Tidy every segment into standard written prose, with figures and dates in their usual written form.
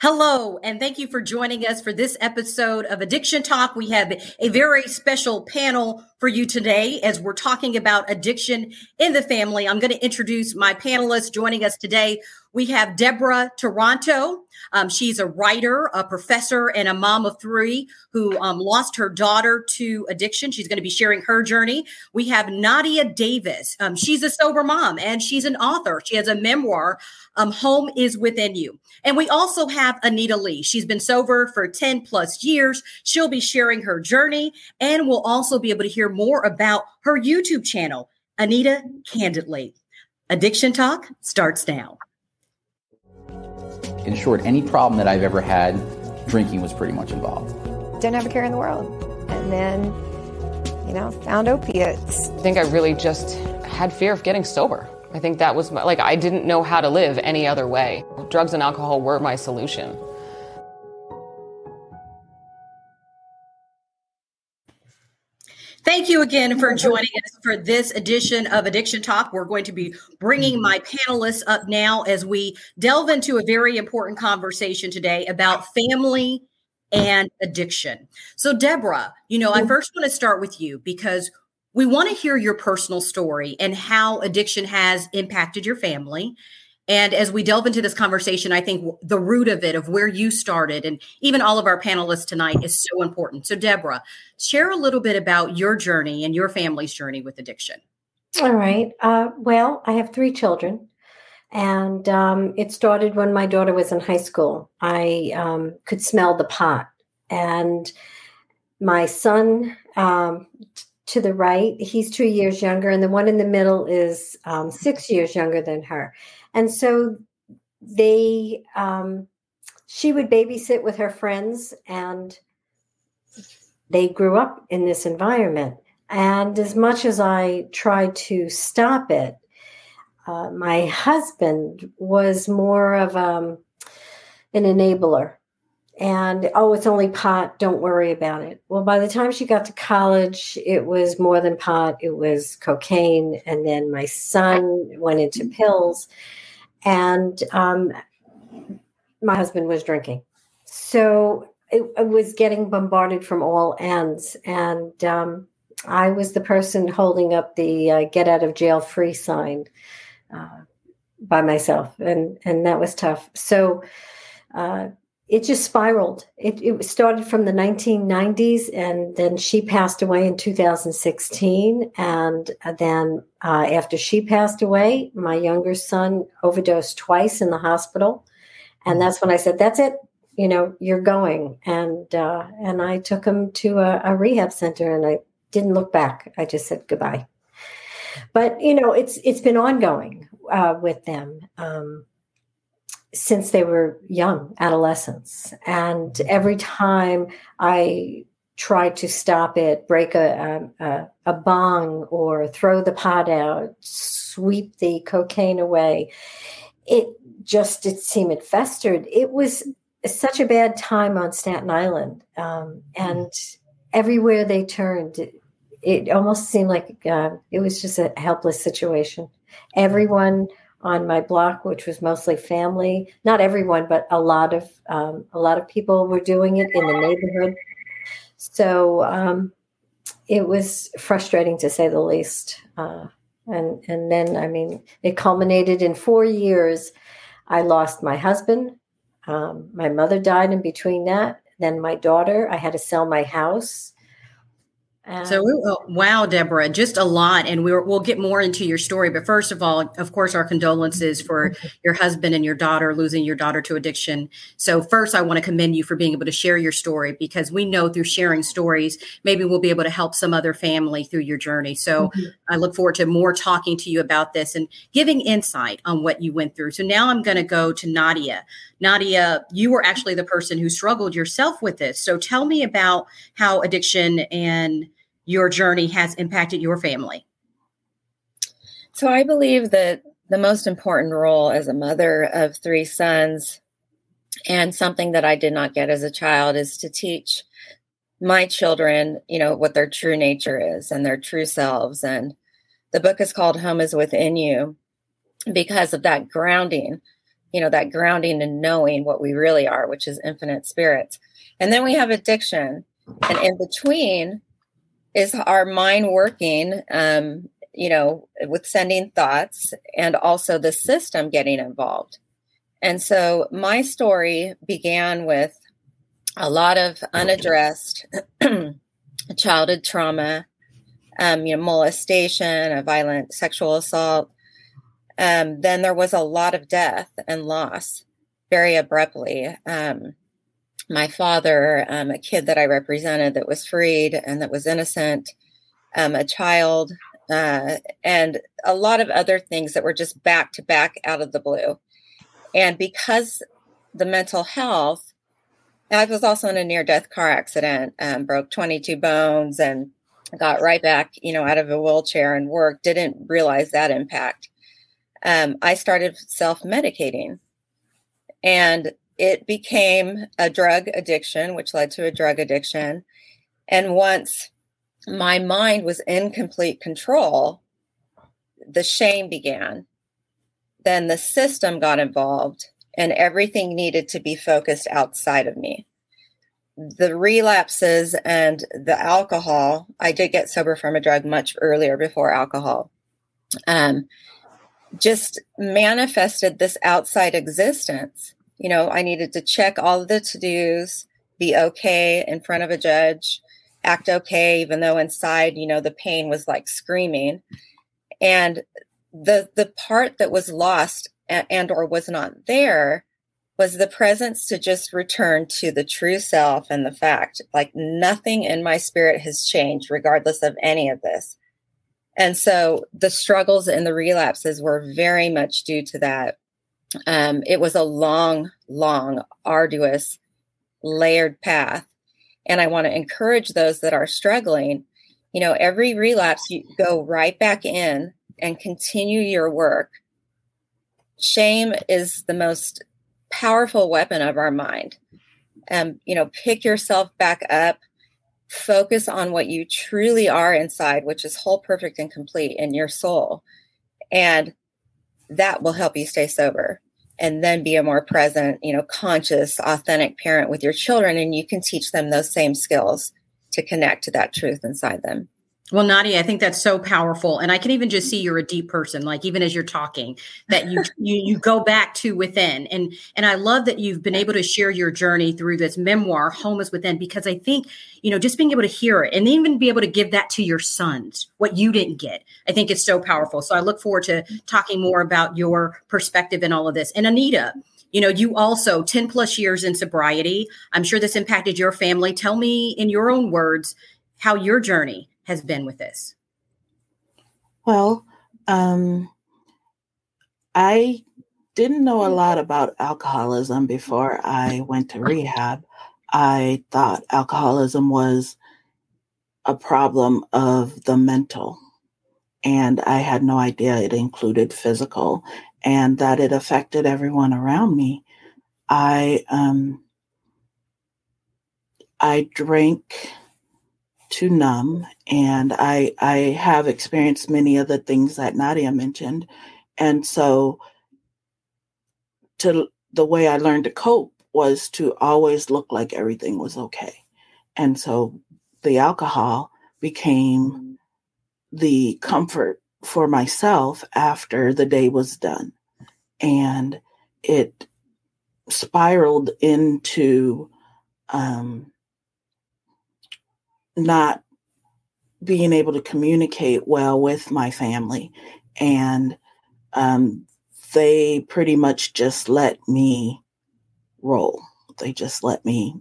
Hello, and thank you for joining us for this episode of Addiction Talk. We have a very special panel for you today as we're talking about addiction in the family. I'm going to introduce my panelists joining us today. We have Deborah Toronto. She's a writer, a professor, and a mom of three who lost her daughter to addiction. She's going to be sharing her journey. We have Nadia Davis. She's a sober mom, and she's an author. She has a memoir, Home is Within You. And we also have Anita Lee. She's been sober for 10 plus years. She'll be sharing her journey, and we'll also be able to hear more about her YouTube channel, Anita Candidly. Addiction Talk starts now. In short, any problem that I've ever had, drinking was pretty much involved. Didn't have a care in the world. And then, found opiates. I think I really just had fear of getting sober. I think that was I didn't know how to live any other way. Drugs and alcohol were my solution. Thank you again for joining us for this edition of Addiction Talk. We're going to be bringing my panelists up now as we delve into a very important conversation today about family and addiction. So, Deborah, I first want to start with you because we want to hear your personal story and how addiction has impacted your family. And as we delve into this conversation, I think the root of it, of where you started, and even all of our panelists tonight, is so important. So, Deborah, share a little bit about your journey and your family's journey with addiction. All right. Well, I have three children, and it started when my daughter was in high school. I could smell the pot, and my son to the right, he's 2 years younger, and the one in the middle is 6 years younger than her. And so she would babysit with her friends, and they grew up in this environment. And as much as I tried to stop it, my husband was more of an enabler. And, oh, it's only pot, don't worry about it. Well, by the time she got to college, it was more than pot, it was cocaine. And then my son went into pills, and my husband was drinking. So it was getting bombarded from all ends. And I was the person holding up the get out of jail free sign by myself. And that was tough. So, it just spiraled. It started from the 1990s, and then she passed away in 2016. And then after she passed away, my younger son overdosed twice in the hospital. And that's when I said, that's it, you're going. And I took him to a rehab center, and I didn't look back. I just said goodbye. But, it's been ongoing with them. Since they were young adolescents. And every time I tried to stop it, break a bong or throw the pot out, sweep the cocaine away, it festered. It was such a bad time on Staten Island. And everywhere they turned, it almost seemed like it was just a helpless situation. Everyone on my block, which was mostly family, not everyone, but a lot of people were doing it in the neighborhood. So it was frustrating, to say the least. And then, it culminated in 4 years. I lost my husband. My mother died in between that. Then my daughter, I had to sell my house. So, wow, Deborah, just a lot. And we'll get more into your story. But first of all, of course, our condolences for your husband and your daughter, losing your daughter to addiction. So first, I want to commend you for being able to share your story, because we know through sharing stories, maybe we'll be able to help some other family through your journey. So I look forward to more talking to you about this and giving insight on what you went through. So now I'm going to go to Nadia. Nadia, you were actually the person who struggled yourself with this. So tell me about how addiction and your journey has impacted your family. So I believe that the most important role as a mother of three sons, and something that I did not get as a child, is to teach my children, you know, what their true nature is and their true selves. And the book is called Home is Within You because of that grounding, you know, that grounding and knowing what we really are, which is infinite spirits. And then we have addiction. And in between is our mind working, you know, with sending thoughts, and also the system getting involved. And so my story began with a lot of unaddressed childhood trauma, you know, molestation, a violent sexual assault. Then there was a lot of death and loss very abruptly. My father, a kid that I represented that was freed and that was innocent, a child, and a lot of other things that were just back to back out of the blue. And because the mental health, I was also in a near-death car accident, broke 22 bones and got right back, you know, out of a wheelchair and worked, didn't realize that impact. I started self-medicating, and it became a drug addiction, which led to a drug addiction. And once my mind was in complete control, the shame began. Then the system got involved, and everything needed to be focused outside of me. The relapses and the alcohol, I did get sober from a drug much earlier before alcohol, just manifested this outside existence. You know, I needed to check all of the to-dos, be okay in front of a judge, act okay, even though inside, you know, the pain was like screaming. And the part that was lost and or was not there was the presence to just return to the true self and the fact, like, nothing in my spirit has changed regardless of any of this. And so the struggles and the relapses were very much due to that. It was a long, long, arduous, layered path. And I want to encourage those that are struggling, you know, every relapse, you go right back in and continue your work. Shame is the most powerful weapon of our mind. You know, pick yourself back up, focus on what you truly are inside, which is whole, perfect, and complete in your soul. And that will help you stay sober, and then be a more present, you know, conscious, authentic parent with your children. And you can teach them those same skills to connect to that truth inside them. Well, Nadia, I think that's so powerful. And I can even just see you're a deep person, like even as you're talking, that you go back to within. And I love that you've been able to share your journey through this memoir, Home is Within, because I think, you know, just being able to hear it and even be able to give that to your sons, what you didn't get, I think it's so powerful. So I look forward to talking more about your perspective in all of this. And Anita, you know, you also 10 plus years in sobriety. I'm sure this impacted your family. Tell me in your own words how your journey has been with this. Well, I didn't know a lot about alcoholism before I went to rehab. I thought alcoholism was a problem of the mental, and I had no idea it included physical and that it affected everyone around me. I drank to numb, and I have experienced many of the things that Nadia mentioned. And so the way I learned to cope was to always look like everything was okay. And so the alcohol became the comfort for myself after the day was done. And it spiraled into not being able to communicate well with my family. And they pretty much just let me roll. They just let me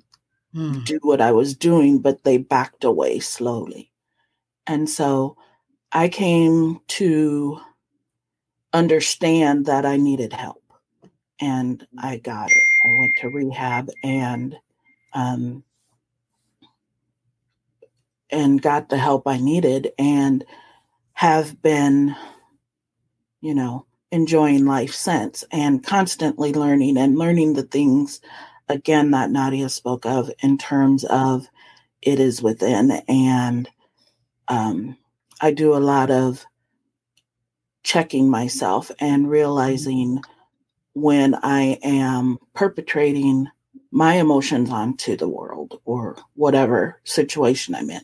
do what I was doing, but they backed away slowly. And so I came to understand that I needed help, and I got it. I went to rehab and got the help I needed, and have been, you know, enjoying life since, and constantly learning and learning the things, again, that Nadia spoke of in terms of it is within. And I do a lot of checking myself and realizing when I am perpetrating my emotions onto the world or whatever situation I'm in.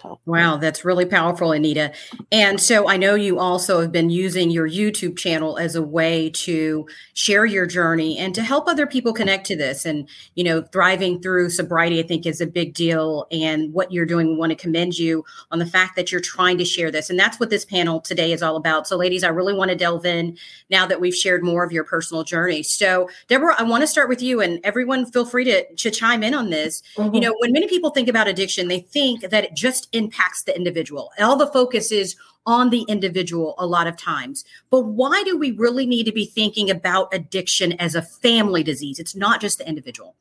So. Wow, that's really powerful, Anita. And so I know you also have been using your YouTube channel as a way to share your journey and to help other people connect to this. And, you know, thriving through sobriety, I think, is a big deal. And what you're doing, we want to commend you on the fact that you're trying to share this. And that's what this panel today is all about. So, ladies, I really want to delve in now that we've shared more of your personal journey. So, Deborah, I want to start with you, and everyone feel free to chime in on this. Mm-hmm. You know, when many people think about addiction, they think that it just impacts the individual. All the focus is on the individual a lot of times. But why do we really need to be thinking about addiction as a family disease? It's not just the individual.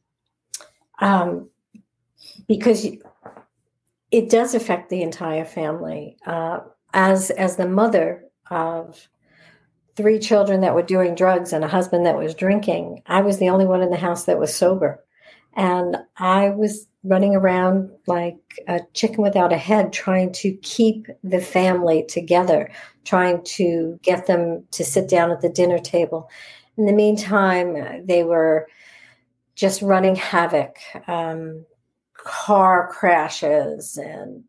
Because it does affect the entire family. As the mother of three children that were doing drugs and a husband that was drinking, I was the only one in the house that was sober. And I was running around like a chicken without a head, trying to keep the family together, trying to get them to sit down at the dinner table. In the meantime, they were just running havoc, car crashes and,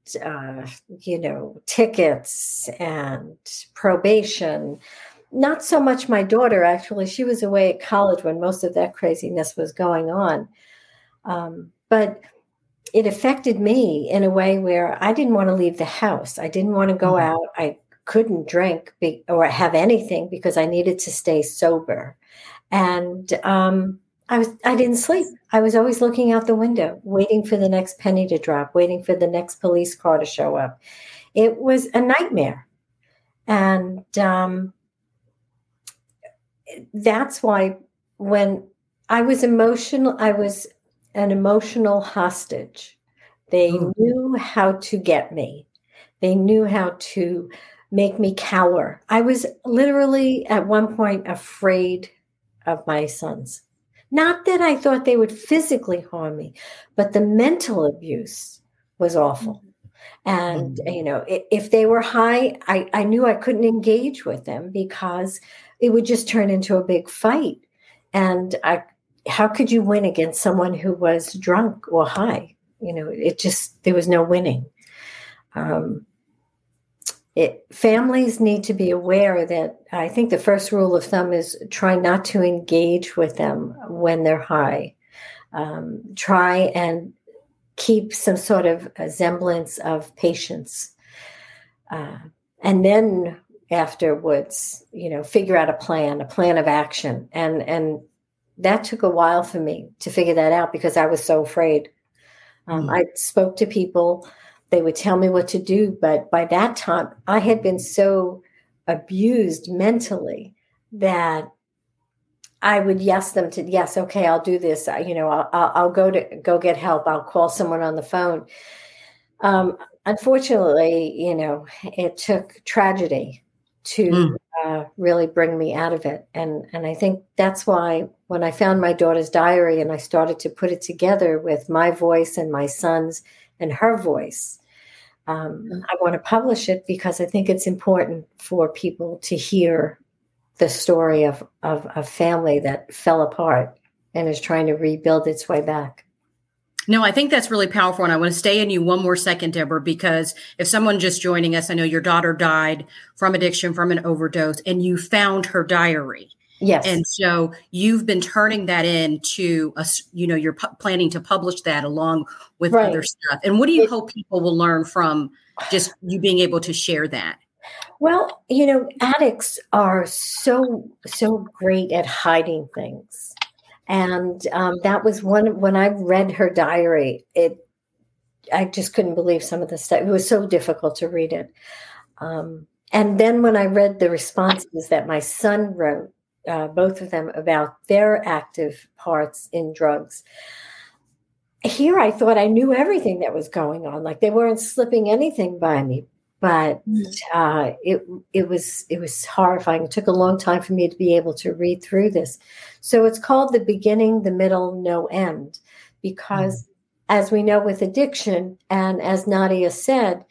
you know, tickets and probation. Not so much my daughter, actually. She was away at college when most of that craziness was going on. But it affected me in a way where I didn't want to leave the house. I didn't want to go out. I couldn't drink or have anything because I needed to stay sober. And I didn't sleep. I was always looking out the window, waiting for the next penny to drop, waiting for the next police car to show up. It was a nightmare. And that's why when I was emotional, I was an emotional hostage. They knew how to get me. They knew how to make me cower. I was literally at one point afraid of my sons. Not that I thought they would physically harm me, but the mental abuse was awful. And, you know, if they were high, I knew I couldn't engage with them because it would just turn into a big fight. And how could you win against someone who was drunk or high? You know, it just, there was no winning. Families need to be aware that I think the first rule of thumb is try not to engage with them when they're high. Try and keep some sort of a semblance of patience. And then afterwards, you know, figure out a plan of action. And that took a while for me to figure that out because I was so afraid. I spoke to people. They would tell me what to do. But by that time, I had been so abused mentally that I would yes them to, yes, okay, I'll do this. You know, I'll go get help. I'll call someone on the phone. Unfortunately, you know, it took tragedy to really bring me out of it. And I think that's why when I found my daughter's diary and I started to put it together with my voice and my son's and her voice, I want to publish it because I think it's important for people to hear the story of a family that fell apart and is trying to rebuild its way back. No, I think that's really powerful. And I want to stay in you one more second, Deborah, because if someone just joining us, I know your daughter died from addiction, from an overdose, and you found her diary. Yes. And so you've been turning that into, you're planning to publish that along with other stuff. And what do you hope people will learn from just you being able to share that? Well, addicts are so great at hiding things. And that was when I read her diary, I just couldn't believe some of the stuff. It was so difficult to read it. And then when I read the responses that my son wrote, both of them, about their active parts in drugs. Here I thought I knew everything that was going on. Like they weren't slipping anything by me, but it was horrifying. It took a long time for me to be able to read through this. So it's called The Beginning, The Middle, No End, because as we know with addiction, and as Nadia said,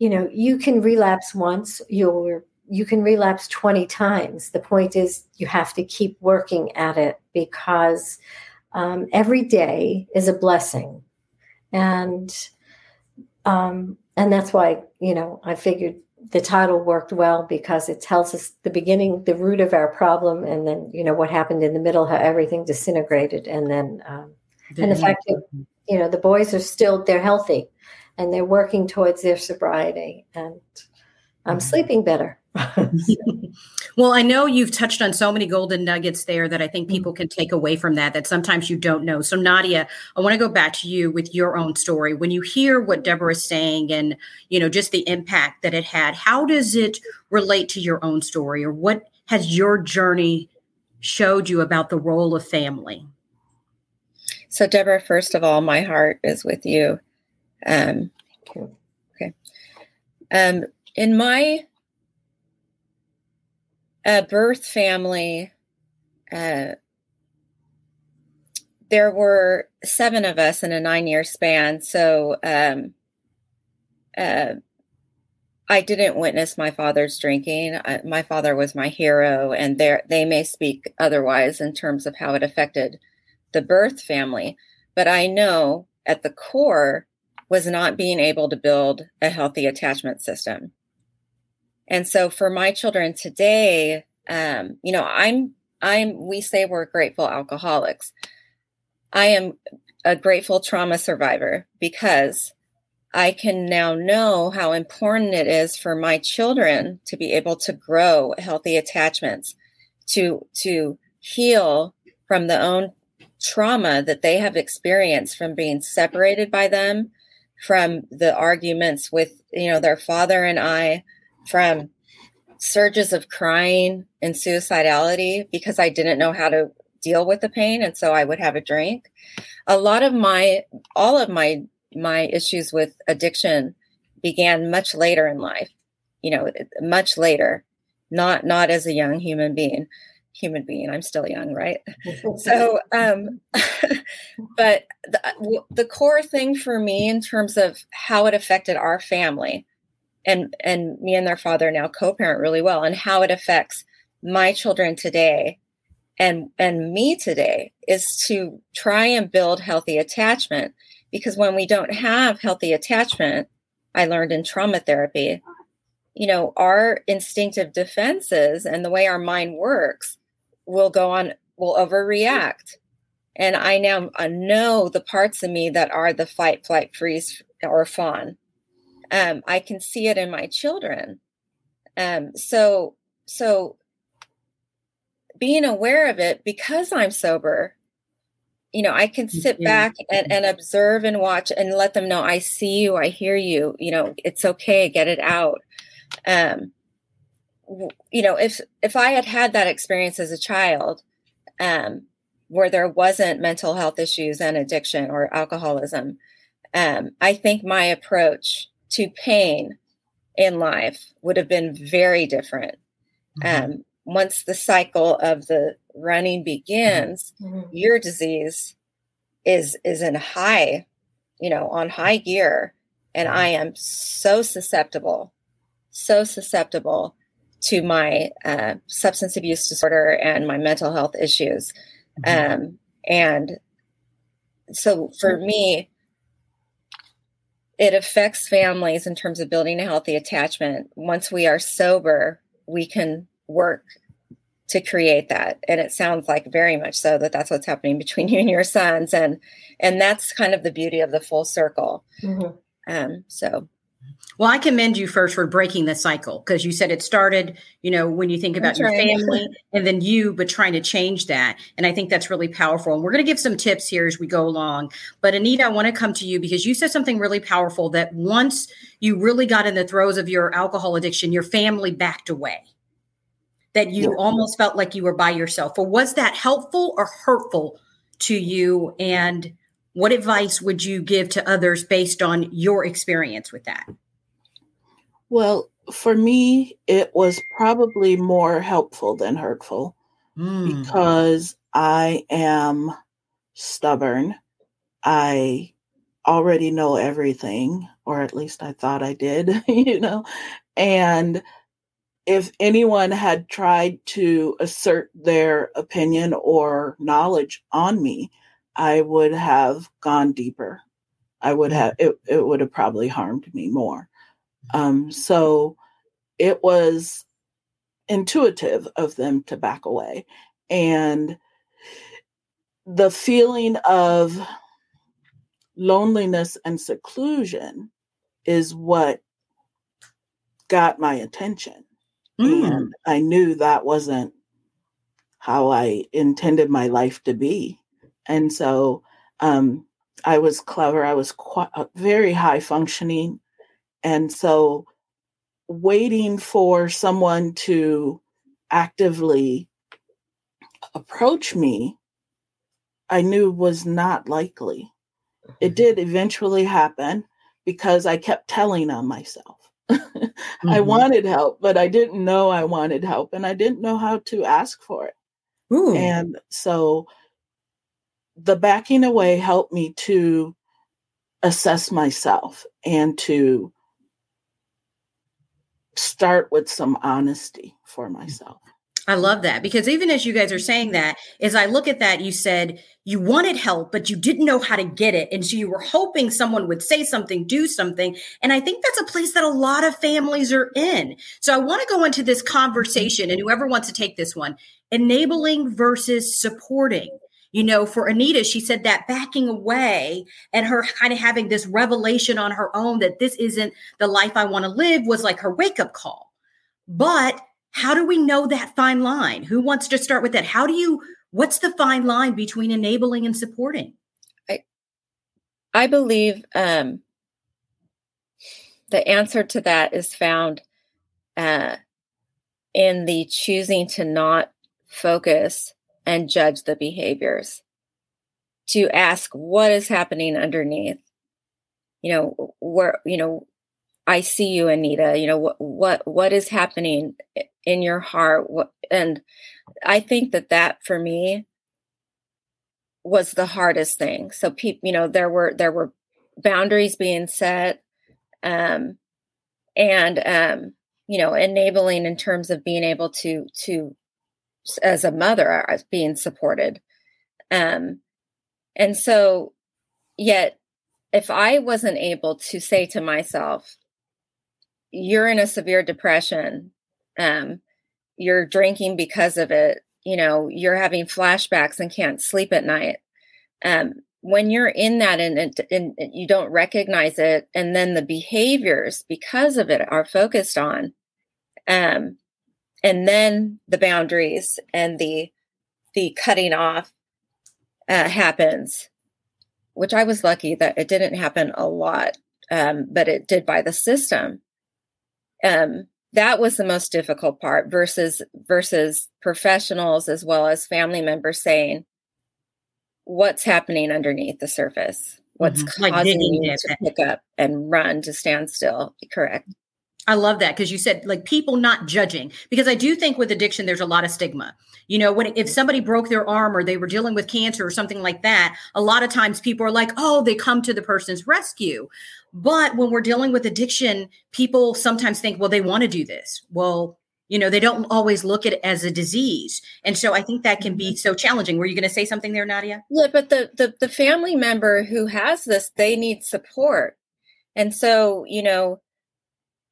you can relapse once, you can relapse 20 times. The point is you have to keep working at it because every day is a blessing. And that's why, I figured the title worked well because it tells us the beginning, the root of our problem, and then, what happened in the middle, how everything disintegrated. And then the fact that, the boys are still, they're healthy and they're working towards their sobriety, and I'm sleeping better. Well, I know you've touched on so many golden nuggets there that I think people can take away from that sometimes you don't know. So Nadia, I want to go back to you with your own story. When you hear what Deborah is saying and, just the impact that it had, how does it relate to your own story, or what has your journey showed you about the role of family? So Deborah, first of all, my heart is with you. Thank you. Okay. In my birth family, there were 7 of us in a 9-year span. So I didn't witness my father's drinking. My father was my hero, and they may speak otherwise in terms of how it affected the birth family. But I know at the core was not being able to build a healthy attachment system. And so for my children today, we say we're grateful alcoholics. I am a grateful trauma survivor because I can now know how important it is for my children to be able to grow healthy attachments, to heal from the own trauma that they have experienced from being separated by them, from the arguments with, their father and I, from surges of crying and suicidality because I didn't know how to deal with the pain. And so I would have a drink. A lot of all of my issues with addiction began much later in life, much later, not as a young human being. I'm still young, right? So, but the core thing for me in terms of how it affected our family, and me and their father now co-parent really well, and how it affects my children today and me today, is to try and build healthy attachment. Because when we don't have healthy attachment, I learned in trauma therapy, our instinctive defenses and the way our mind works will overreact. And I now know the parts of me that are the fight, flight, freeze, or fawn. I can see it in my children. So being aware of it, because I'm sober, I can sit back and observe and watch and let them know, I see you, I hear you, it's okay, get it out. If I had that experience as a child, where there wasn't mental health issues and addiction or alcoholism, I think my approach to pain in life would have been very different. Once the cycle of the running begins, your disease is in high, on high gear, and I am so susceptible to my substance abuse disorder and my mental health issues. And so for me, it affects families in terms of building a healthy attachment. Once we are sober, we can work to create that. And it sounds like very much so that that's what's happening between you and your sons. And that's kind of the beauty of the full circle. Mm-hmm. Well, I commend you first for breaking the cycle, because you said it started, you know, when you think about your family and then you, but trying to change that. And I think that's really powerful. And we're going to give some tips here as we go along. But Anita, I want to come to you because you said something really powerful, that once you really got in the throes of your alcohol addiction, your family backed away, that you almost felt like you were by yourself. Or was that helpful or hurtful to you? And what advice would you give to others based on your experience with that? Well, for me, it was probably more helpful than hurtful because I am stubborn. I already know everything, or at least I thought I did, you know, and if anyone had tried to assert their opinion or knowledge on me, I would have gone deeper. I would have, it would have probably harmed me more. So it was intuitive of them to back away. And the feeling of loneliness and seclusion is what got my attention. And I knew that wasn't how I intended my life to be. And so I was clever. I was very high functioning. And so waiting for someone to actively approach me, I knew was not likely. It did eventually happen because I kept telling on myself. I wanted help, but I didn't know I wanted help, and I didn't know how to ask for it. And so the backing away helped me to assess myself and to start with some honesty for myself. I love that, because even as you guys are saying that, as I look at that, you said you wanted help, but you didn't know how to get it. And so you were hoping someone would say something, do something. And I think that's a place that a lot of families are in. So I want to go into this conversation, and whoever wants to take this one, enabling versus supporting. You know, for Anita, she said that backing away and her kind of having this revelation on her own that this isn't the life I want to live was like her wake up call. But how do we know that fine line? Who wants to start with that? How do you, what's the fine line between enabling and supporting? I believe the answer to that is found in the choosing to not focus and judge the behaviors, to ask what is happening underneath. You know, where, you know, I see you, Anita, you know, what is happening in your heart? And I think that for me was the hardest thing. So people, you know, there were boundaries being set, you know, enabling in terms of being able to, as a mother, I was being supported. And so yet, if I wasn't able to say to myself, you're in a severe depression, you're drinking because of it, you know, you're having flashbacks and can't sleep at night. When you're in that and you don't recognize it, and then the behaviors because of it are focused on, and then the boundaries and the cutting off happens, which I was lucky that it didn't happen a lot, but it did by the system. That was the most difficult part versus professionals as well as family members saying, what's happening underneath the surface? What's causing you to pick up and run, to stand still? Correct. I love that, because you said like people not judging, because I do think with addiction, there's a lot of stigma. You know, if somebody broke their arm or they were dealing with cancer or something like that, a lot of times people are like, oh, they come to the person's rescue. But when we're dealing with addiction, people sometimes think, well, they want to do this. Well, you know, they don't always look at it as a disease. And so I think that can be so challenging. Were you going to say something there, Nadia? Yeah, but the family member who has this, they need support. And so, you know,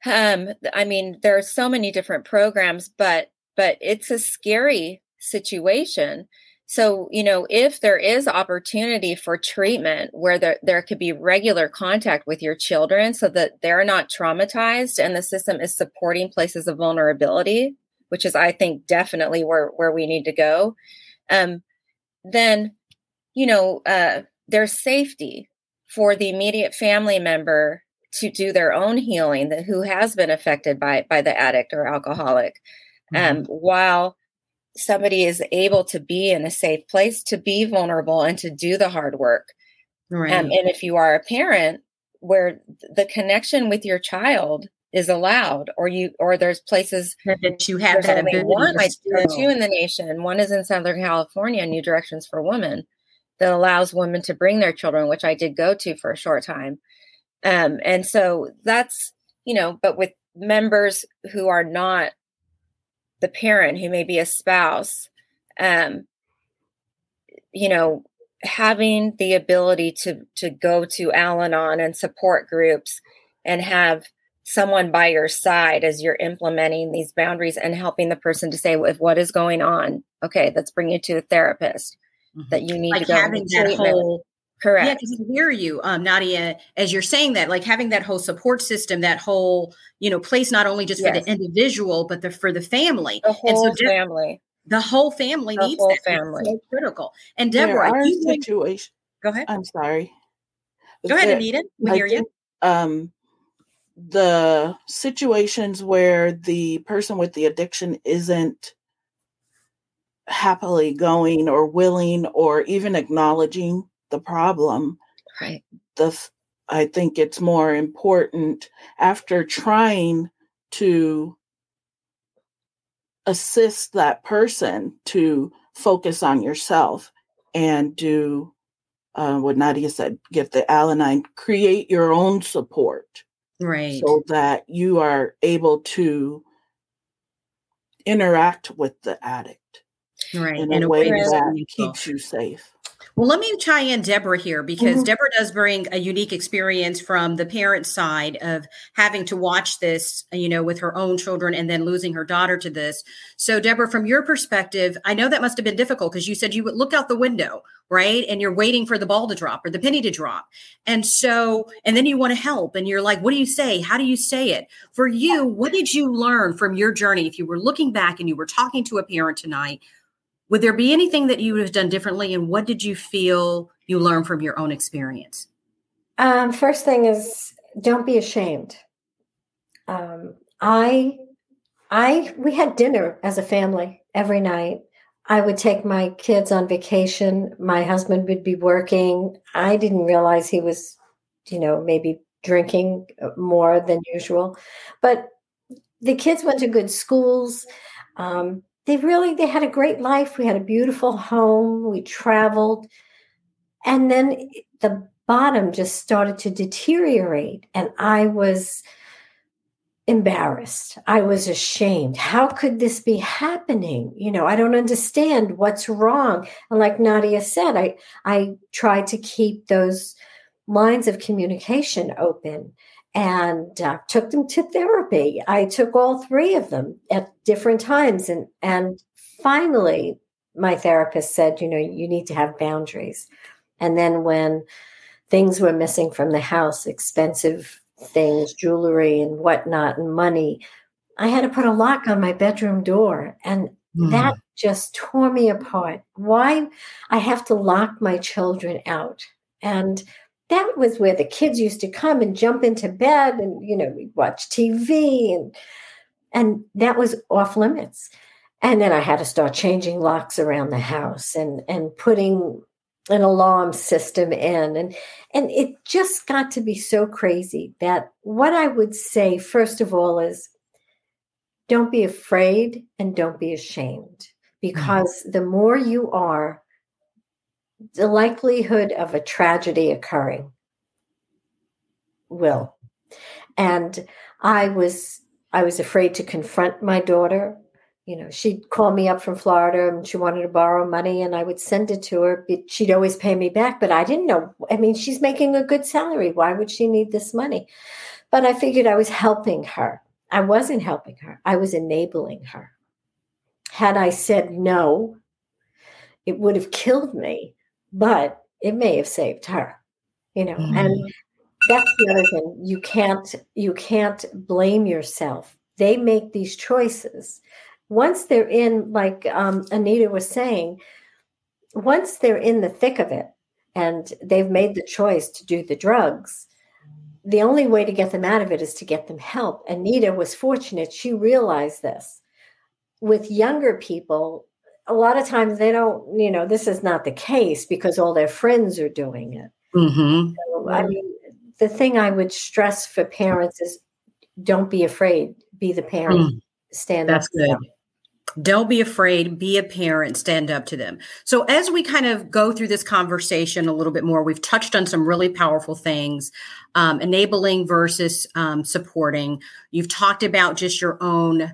I mean, there are so many different programs, but but it's a scary situation. So, you know, if there is opportunity for treatment where there could be regular contact with your children so that they're not traumatized and the system is supporting places of vulnerability, which is, I think, definitely where we need to go, then, you know, there's safety for the immediate family member to do their own healing that who has been affected by the addict or alcoholic, while somebody is able to be in a safe place to be vulnerable and to do the hard work. Right. And if you are a parent where the connection with your child is allowed, or there's places that you have that ability. One, I do two in the nation. One is in Southern California, New Directions for Women, that allows women to bring their children, which I did go to for a short time. And so that's, you know, but with members who are not the parent, who may be a spouse, you know, having the ability to go to Al-Anon and support groups and have someone by your side as you're implementing these boundaries and helping the person to say, well, what is going on? Okay, let's bring you to a therapist that you need like to go having that treatment. Correct. Yeah, because I hear you, Nadia, as you're saying that, like having that whole support system, that whole, you know, place, not only just for the individual, but for the family. The whole family. The whole family needs that. The whole family. It's so critical. And Deborah, go ahead. I'm sorry. Go ahead, Anita. We hear you. The situations where the person with the addiction isn't happily going or willing or even acknowledging the problem, right? I think it's more important after trying to assist that person to focus on yourself and do what Nadia said, get the Al-Anon, create your own support, right? So that you are able to interact with the addict, right? In a way that keeps you safe. Well, let me tie in Deborah here, because Deborah does bring a unique experience from the parent side of having to watch this, you know, with her own children and then losing her daughter to this. So, Deborah, from your perspective, I know that must have been difficult because you said you would look out the window, right? And you're waiting for the ball to drop or the penny to drop. And so, and then you want to help and you're like, what do you say? How do you say it? For you, what did you learn from your journey? If you were looking back and you were talking to a parent tonight, would there be anything that you would have done differently? And what did you feel you learned from your own experience? First thing is, don't be ashamed. We had dinner as a family every night. I would take my kids on vacation. My husband would be working. I didn't realize he was, you know, maybe drinking more than usual, but the kids went to good schools. They had a great life. We had a beautiful home. We traveled. And then the bottom just started to deteriorate. And I was embarrassed. I was ashamed. How could this be happening? You know, I don't understand what's wrong. And like Nadia said, I tried to keep those lines of communication open. And took them to therapy. I took all three of them at different times. And finally, my therapist said, you know, you need to have boundaries. And then when things were missing from the house, expensive things, jewelry and whatnot, and money, I had to put a lock on my bedroom door. And that just tore me apart. Why I have to lock my children out. And that was where the kids used to come and jump into bed and, you know, we'd watch TV and that was off limits. And then I had to start changing locks around the house and putting an alarm system in. And it just got to be so crazy that what I would say, first of all, is don't be afraid and don't be ashamed, because the more you are, the likelihood of a tragedy occurring will. And I was afraid to confront my daughter. You know, she'd call me up from Florida and she wanted to borrow money and I would send it to her. But she'd always pay me back, but I didn't know. I mean, she's making a good salary. Why would she need this money? But I figured I was helping her. I wasn't helping her. I was enabling her. Had I said no, it would have killed me, but it may have saved her, you know. Mm-hmm. And that's the other thing. You can't blame yourself. They make these choices. Once they're in, like Anita was saying, once they're in the thick of it and they've made the choice to do the drugs, the only way to get them out of it is to get them help. Anita was fortunate. She realized this. With younger people, a lot of times they don't, you know, this is not the case because all their friends are doing it. Mm-hmm. So, I mean, the thing I would stress for parents is don't be afraid. Be the parent. Mm. Stand up. That's good. Them. Don't be afraid. Be a parent. Stand up to them. So as we kind of go through this conversation a little bit more, we've touched on some really powerful things, enabling versus supporting. You've talked about just your own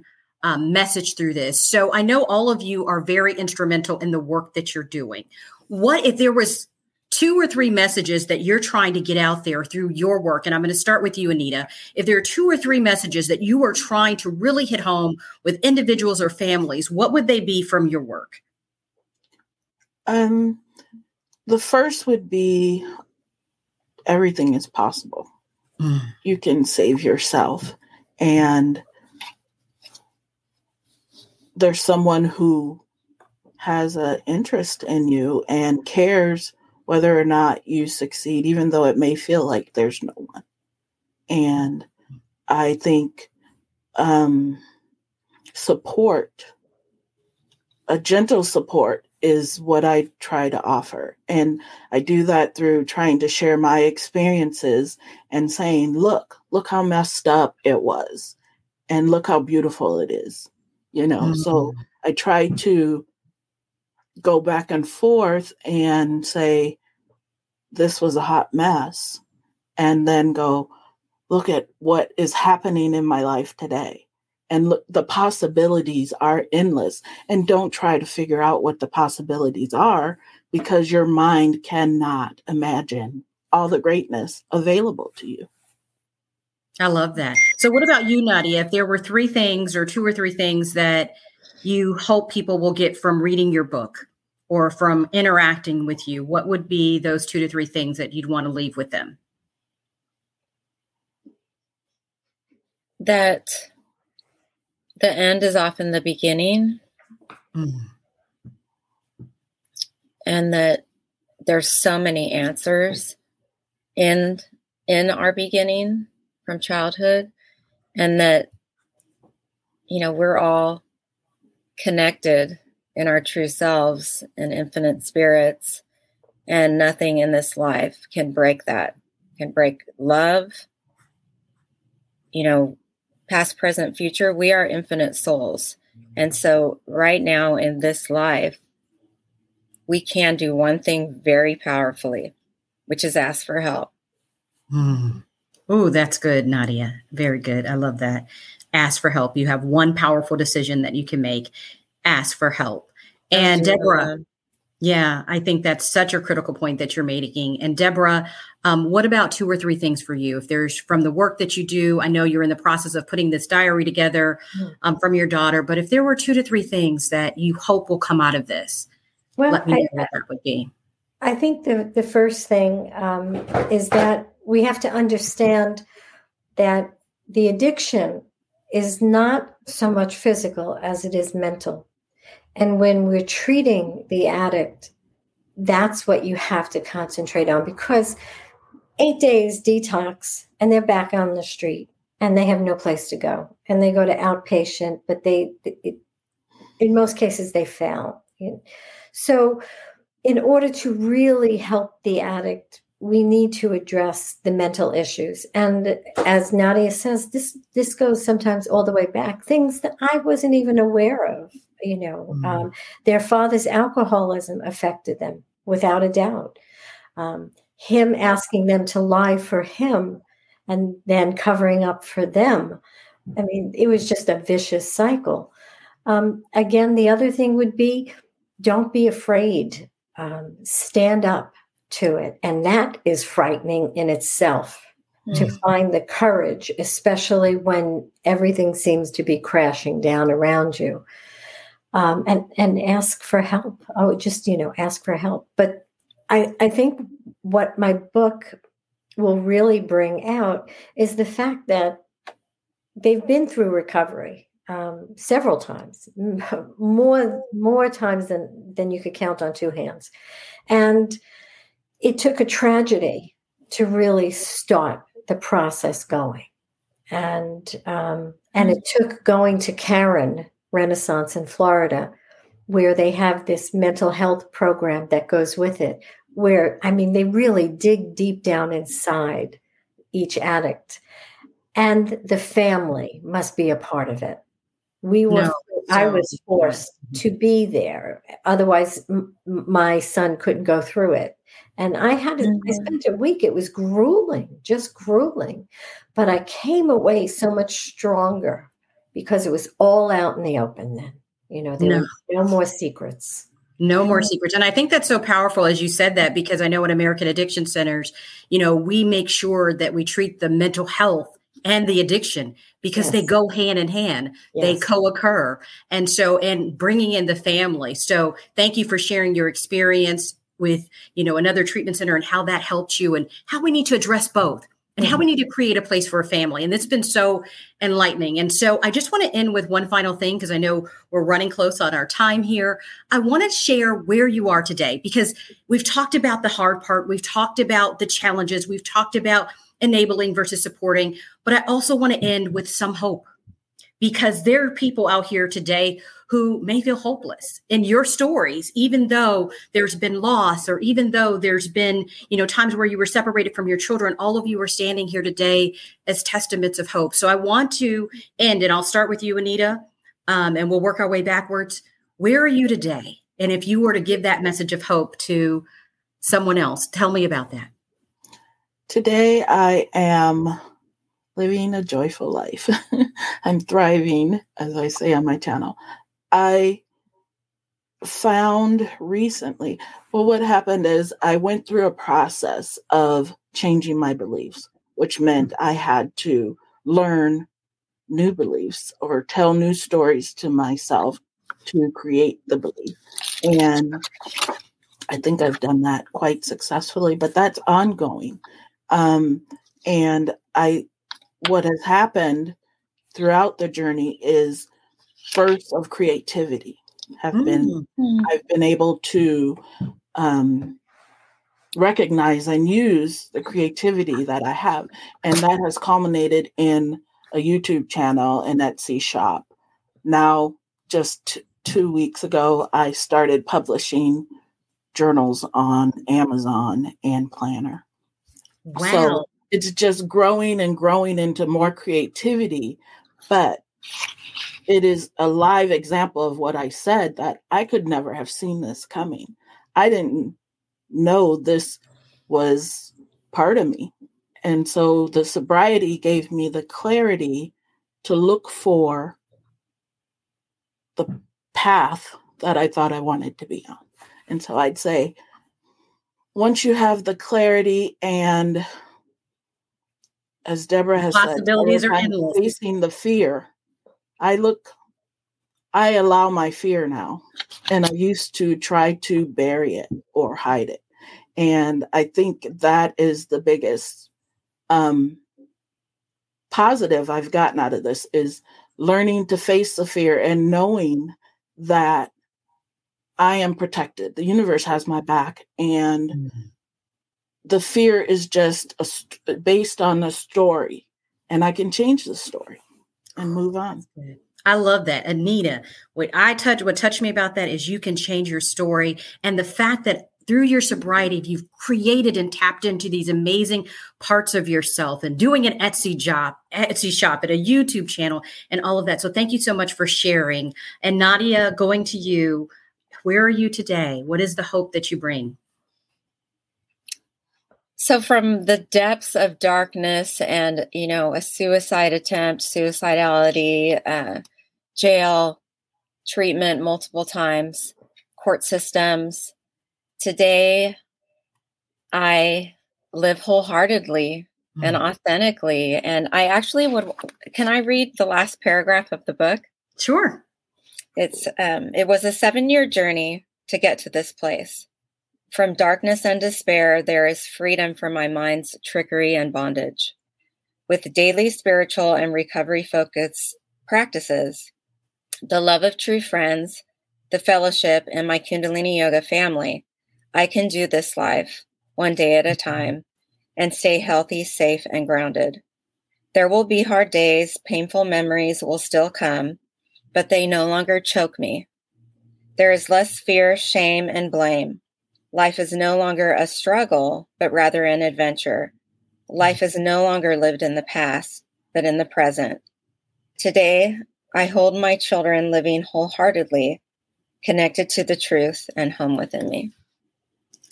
message through this. So I know all of you are very instrumental in the work that you're doing. What if there was 2 or 3 messages that you're trying to get out there through your work? And I'm going to start with you, Anita. If there are 2 or 3 messages that you are trying to really hit home with individuals or families, what would they be from your work? The first would be everything is possible. Mm. You can save yourself. And there's someone who has an interest in you and cares whether or not you succeed, even though it may feel like there's no one. And I think support, a gentle support, is what I try to offer. And I do that through trying to share my experiences and saying, look how messed up it was. And look how beautiful it is. You know, mm-hmm. So I try to go back and forth and say, this was a hot mess, and then go, look at what is happening in my life today. And look, the possibilities are endless. And don't try to figure out what the possibilities are, because your mind cannot imagine all the greatness available to you. I love that. So what about you, Nadia? If there were 3 things or 2 or 3 things that you hope people will get from reading your book or from interacting with you, what would be those 2 to 3 things that you'd want to leave with them? That the end is often the beginning. Mm. And that there's so many answers in our beginning from childhood, and that, you know, we're all connected in our true selves and infinite spirits, and nothing in this life can break that, can break love, you know, past, present, future. We are infinite souls. And so right now in this life, we can do one thing very powerfully, which is ask for help. Mm. Oh, that's good, Nadia. Very good. I love that. Ask for help. You have one powerful decision that you can make. Ask for help. And Deborah, yeah, I think that's such a critical point that you're making. And Deborah, what about 2 or 3 things for you? If there's from the work that you do, I know you're in the process of putting this diary together from your daughter, but if there were 2 to 3 things that you hope will come out of this, well, let me know what that would be. I think the first thing is that we have to understand that the addiction is not so much physical as it is mental. And when we're treating the addict, that's what you have to concentrate on, because 8 days detox and they're back on the street and they have no place to go. And they go to outpatient, but in most cases, they fail. So in order to really help the addict, we need to address the mental issues. And as Nadia says, this goes sometimes all the way back, things that I wasn't even aware of, you know. Mm-hmm. Their father's alcoholism affected them without a doubt. Him asking them to lie for him and then covering up for them. I mean, it was just a vicious cycle. Again, the other thing would be, don't be afraid. Stand up to it. And that is frightening in itself, to find the courage, especially when everything seems to be crashing down around you. and ask for help. I would just, ask for help. But I think what my book will really bring out is the fact that they've been through recovery several times, more times than you could count on two hands. And it took a tragedy to really start the process going. And it took going to Caron Renaissance in Florida, where they have this mental health program that goes with it, where, they really dig deep down inside each addict. And the family must be a part of it. I was forced to be there. Otherwise, my son couldn't go through it. And I spent a week. It was grueling, just grueling. But I came away so much stronger because it was all out in the open then. There were no more secrets. No more secrets. And I think that's so powerful as you said that, because I know at American Addiction Centers, we make sure that we treat the mental health and the addiction, because they go hand in hand, they co-occur. And so, and bringing in the family. So thank you for sharing your experience with, another treatment center and how that helped you and how we need to address both and how we need to create a place for a family. And it's been so enlightening. And so I just want to end with one final thing, because I know we're running close on our time here. I want to share where you are today, because we've talked about the hard part. We've talked about the challenges. We've talked about enabling versus supporting. But I also want to end with some hope, because there are people out here today who may feel hopeless. And your stories, even though there's been loss, or even though there's been, times where you were separated from your children, all of you are standing here today as testaments of hope. So I want to end, and I'll start with you, Anita, and we'll work our way backwards. Where are you today? And if you were to give that message of hope to someone else, tell me about that. Today, I am living a joyful life. I'm thriving, as I say on my channel. I found recently, what happened is I went through a process of changing my beliefs, which meant I had to learn new beliefs or tell new stories to myself to create the belief. And I think I've done that quite successfully, but that's ongoing. What has happened throughout the journey is bursts of creativity I've been able to recognize and use the creativity that I have. And that has culminated in a YouTube channel and Etsy shop. Now, just 2 weeks ago, I started publishing journals on Amazon and Planner. Wow. So, it's just growing and growing into more creativity, but it is a live example of what I said, that I could never have seen this coming. I didn't know this was part of me. And so the sobriety gave me the clarity to look for the path that I thought I wanted to be on. And so I'd say, once you have the clarity and... as Deborah has said, I'm facing the fear. I allow my fear now. And I used to try to bury it or hide it. And I think that is the biggest positive I've gotten out of this, is learning to face the fear and knowing that I am protected. The universe has my back. And the fear is just based on a story, and I can change the story and move on. I love that. Anita, what touched me about that is you can change your story. And the fact that through your sobriety, you've created and tapped into these amazing parts of yourself, and doing an Etsy shop at a YouTube channel and all of that. So thank you so much for sharing. And Nadia, going to you, where are you today? What is the hope that you bring? So from the depths of darkness and, a suicide attempt, suicidality, jail, treatment multiple times, court systems, today I live wholeheartedly and authentically. And I actually can I read the last paragraph of the book? Sure. It was a 7-year journey to get to this place. From darkness and despair, there is freedom from my mind's trickery and bondage. With daily spiritual and recovery focused practices, the love of true friends, the fellowship, and my Kundalini Yoga family, I can do this life one day at a time and stay healthy, safe, and grounded. There will be hard days, painful memories will still come, but they no longer choke me. There is less fear, shame, and blame. Life is no longer a struggle, but rather an adventure. Life is no longer lived in the past, but in the present. Today, I hold my children living wholeheartedly, connected to the truth and home within me.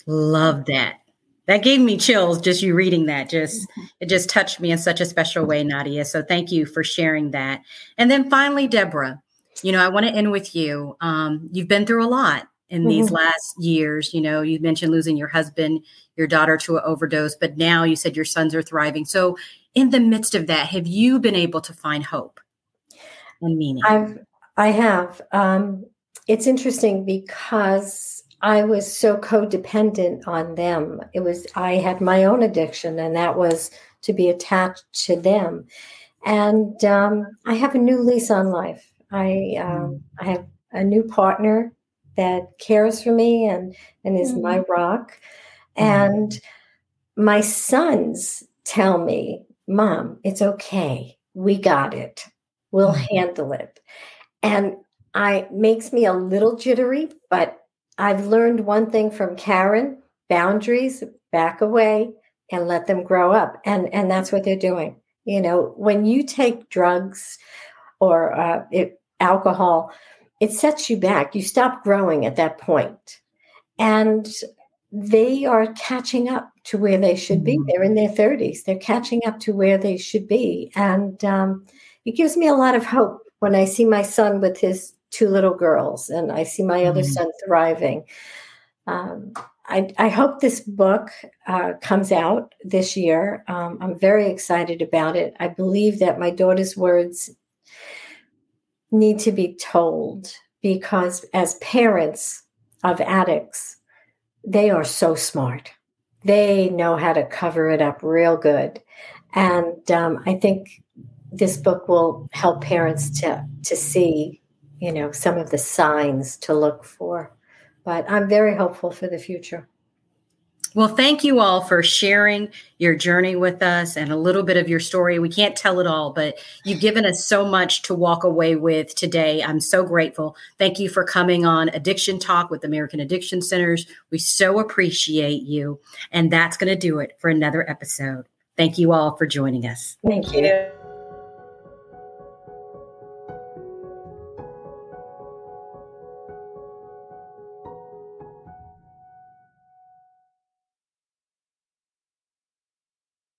Love that. That gave me chills just you reading that. It just touched me in such a special way, Nadia. So thank you for sharing that. And then finally, Deborah, I want to end with you. You've been through a lot in these last years. You mentioned losing your husband, your daughter to an overdose, but now you said your sons are thriving. So in the midst of that, have you been able to find hope and meaning? I have. It's interesting because I was so codependent on them. I had my own addiction, and that was to be attached to them. And I have a new lease on life. I have a new partner that cares for me and is my rock. And my sons tell me, Mom, it's okay. We got it. We'll handle it. And it makes me a little jittery, but I've learned one thing from Caron: boundaries, back away, and let them grow up. And that's what they're doing. When you take drugs or alcohol, it sets you back. You stop growing at that point. And they are catching up to where they should be. They're in their 30s. They're catching up to where they should be. And it gives me a lot of hope when I see my son with his 2 little girls and I see my other son thriving. I hope this book comes out this year. I'm very excited about it. I believe that my daughter's words need to be told, because as parents of addicts, they are so smart. They know how to cover it up real good. And I think this book will help parents to see some of the signs to look for. But I'm very hopeful for the future. Well, thank you all for sharing your journey with us and a little bit of your story. We can't tell it all, but you've given us so much to walk away with today. I'm so grateful. Thank you for coming on Addiction Talk with American Addiction Centers. We so appreciate you. And that's going to do it for another episode. Thank you all for joining us. Thank you.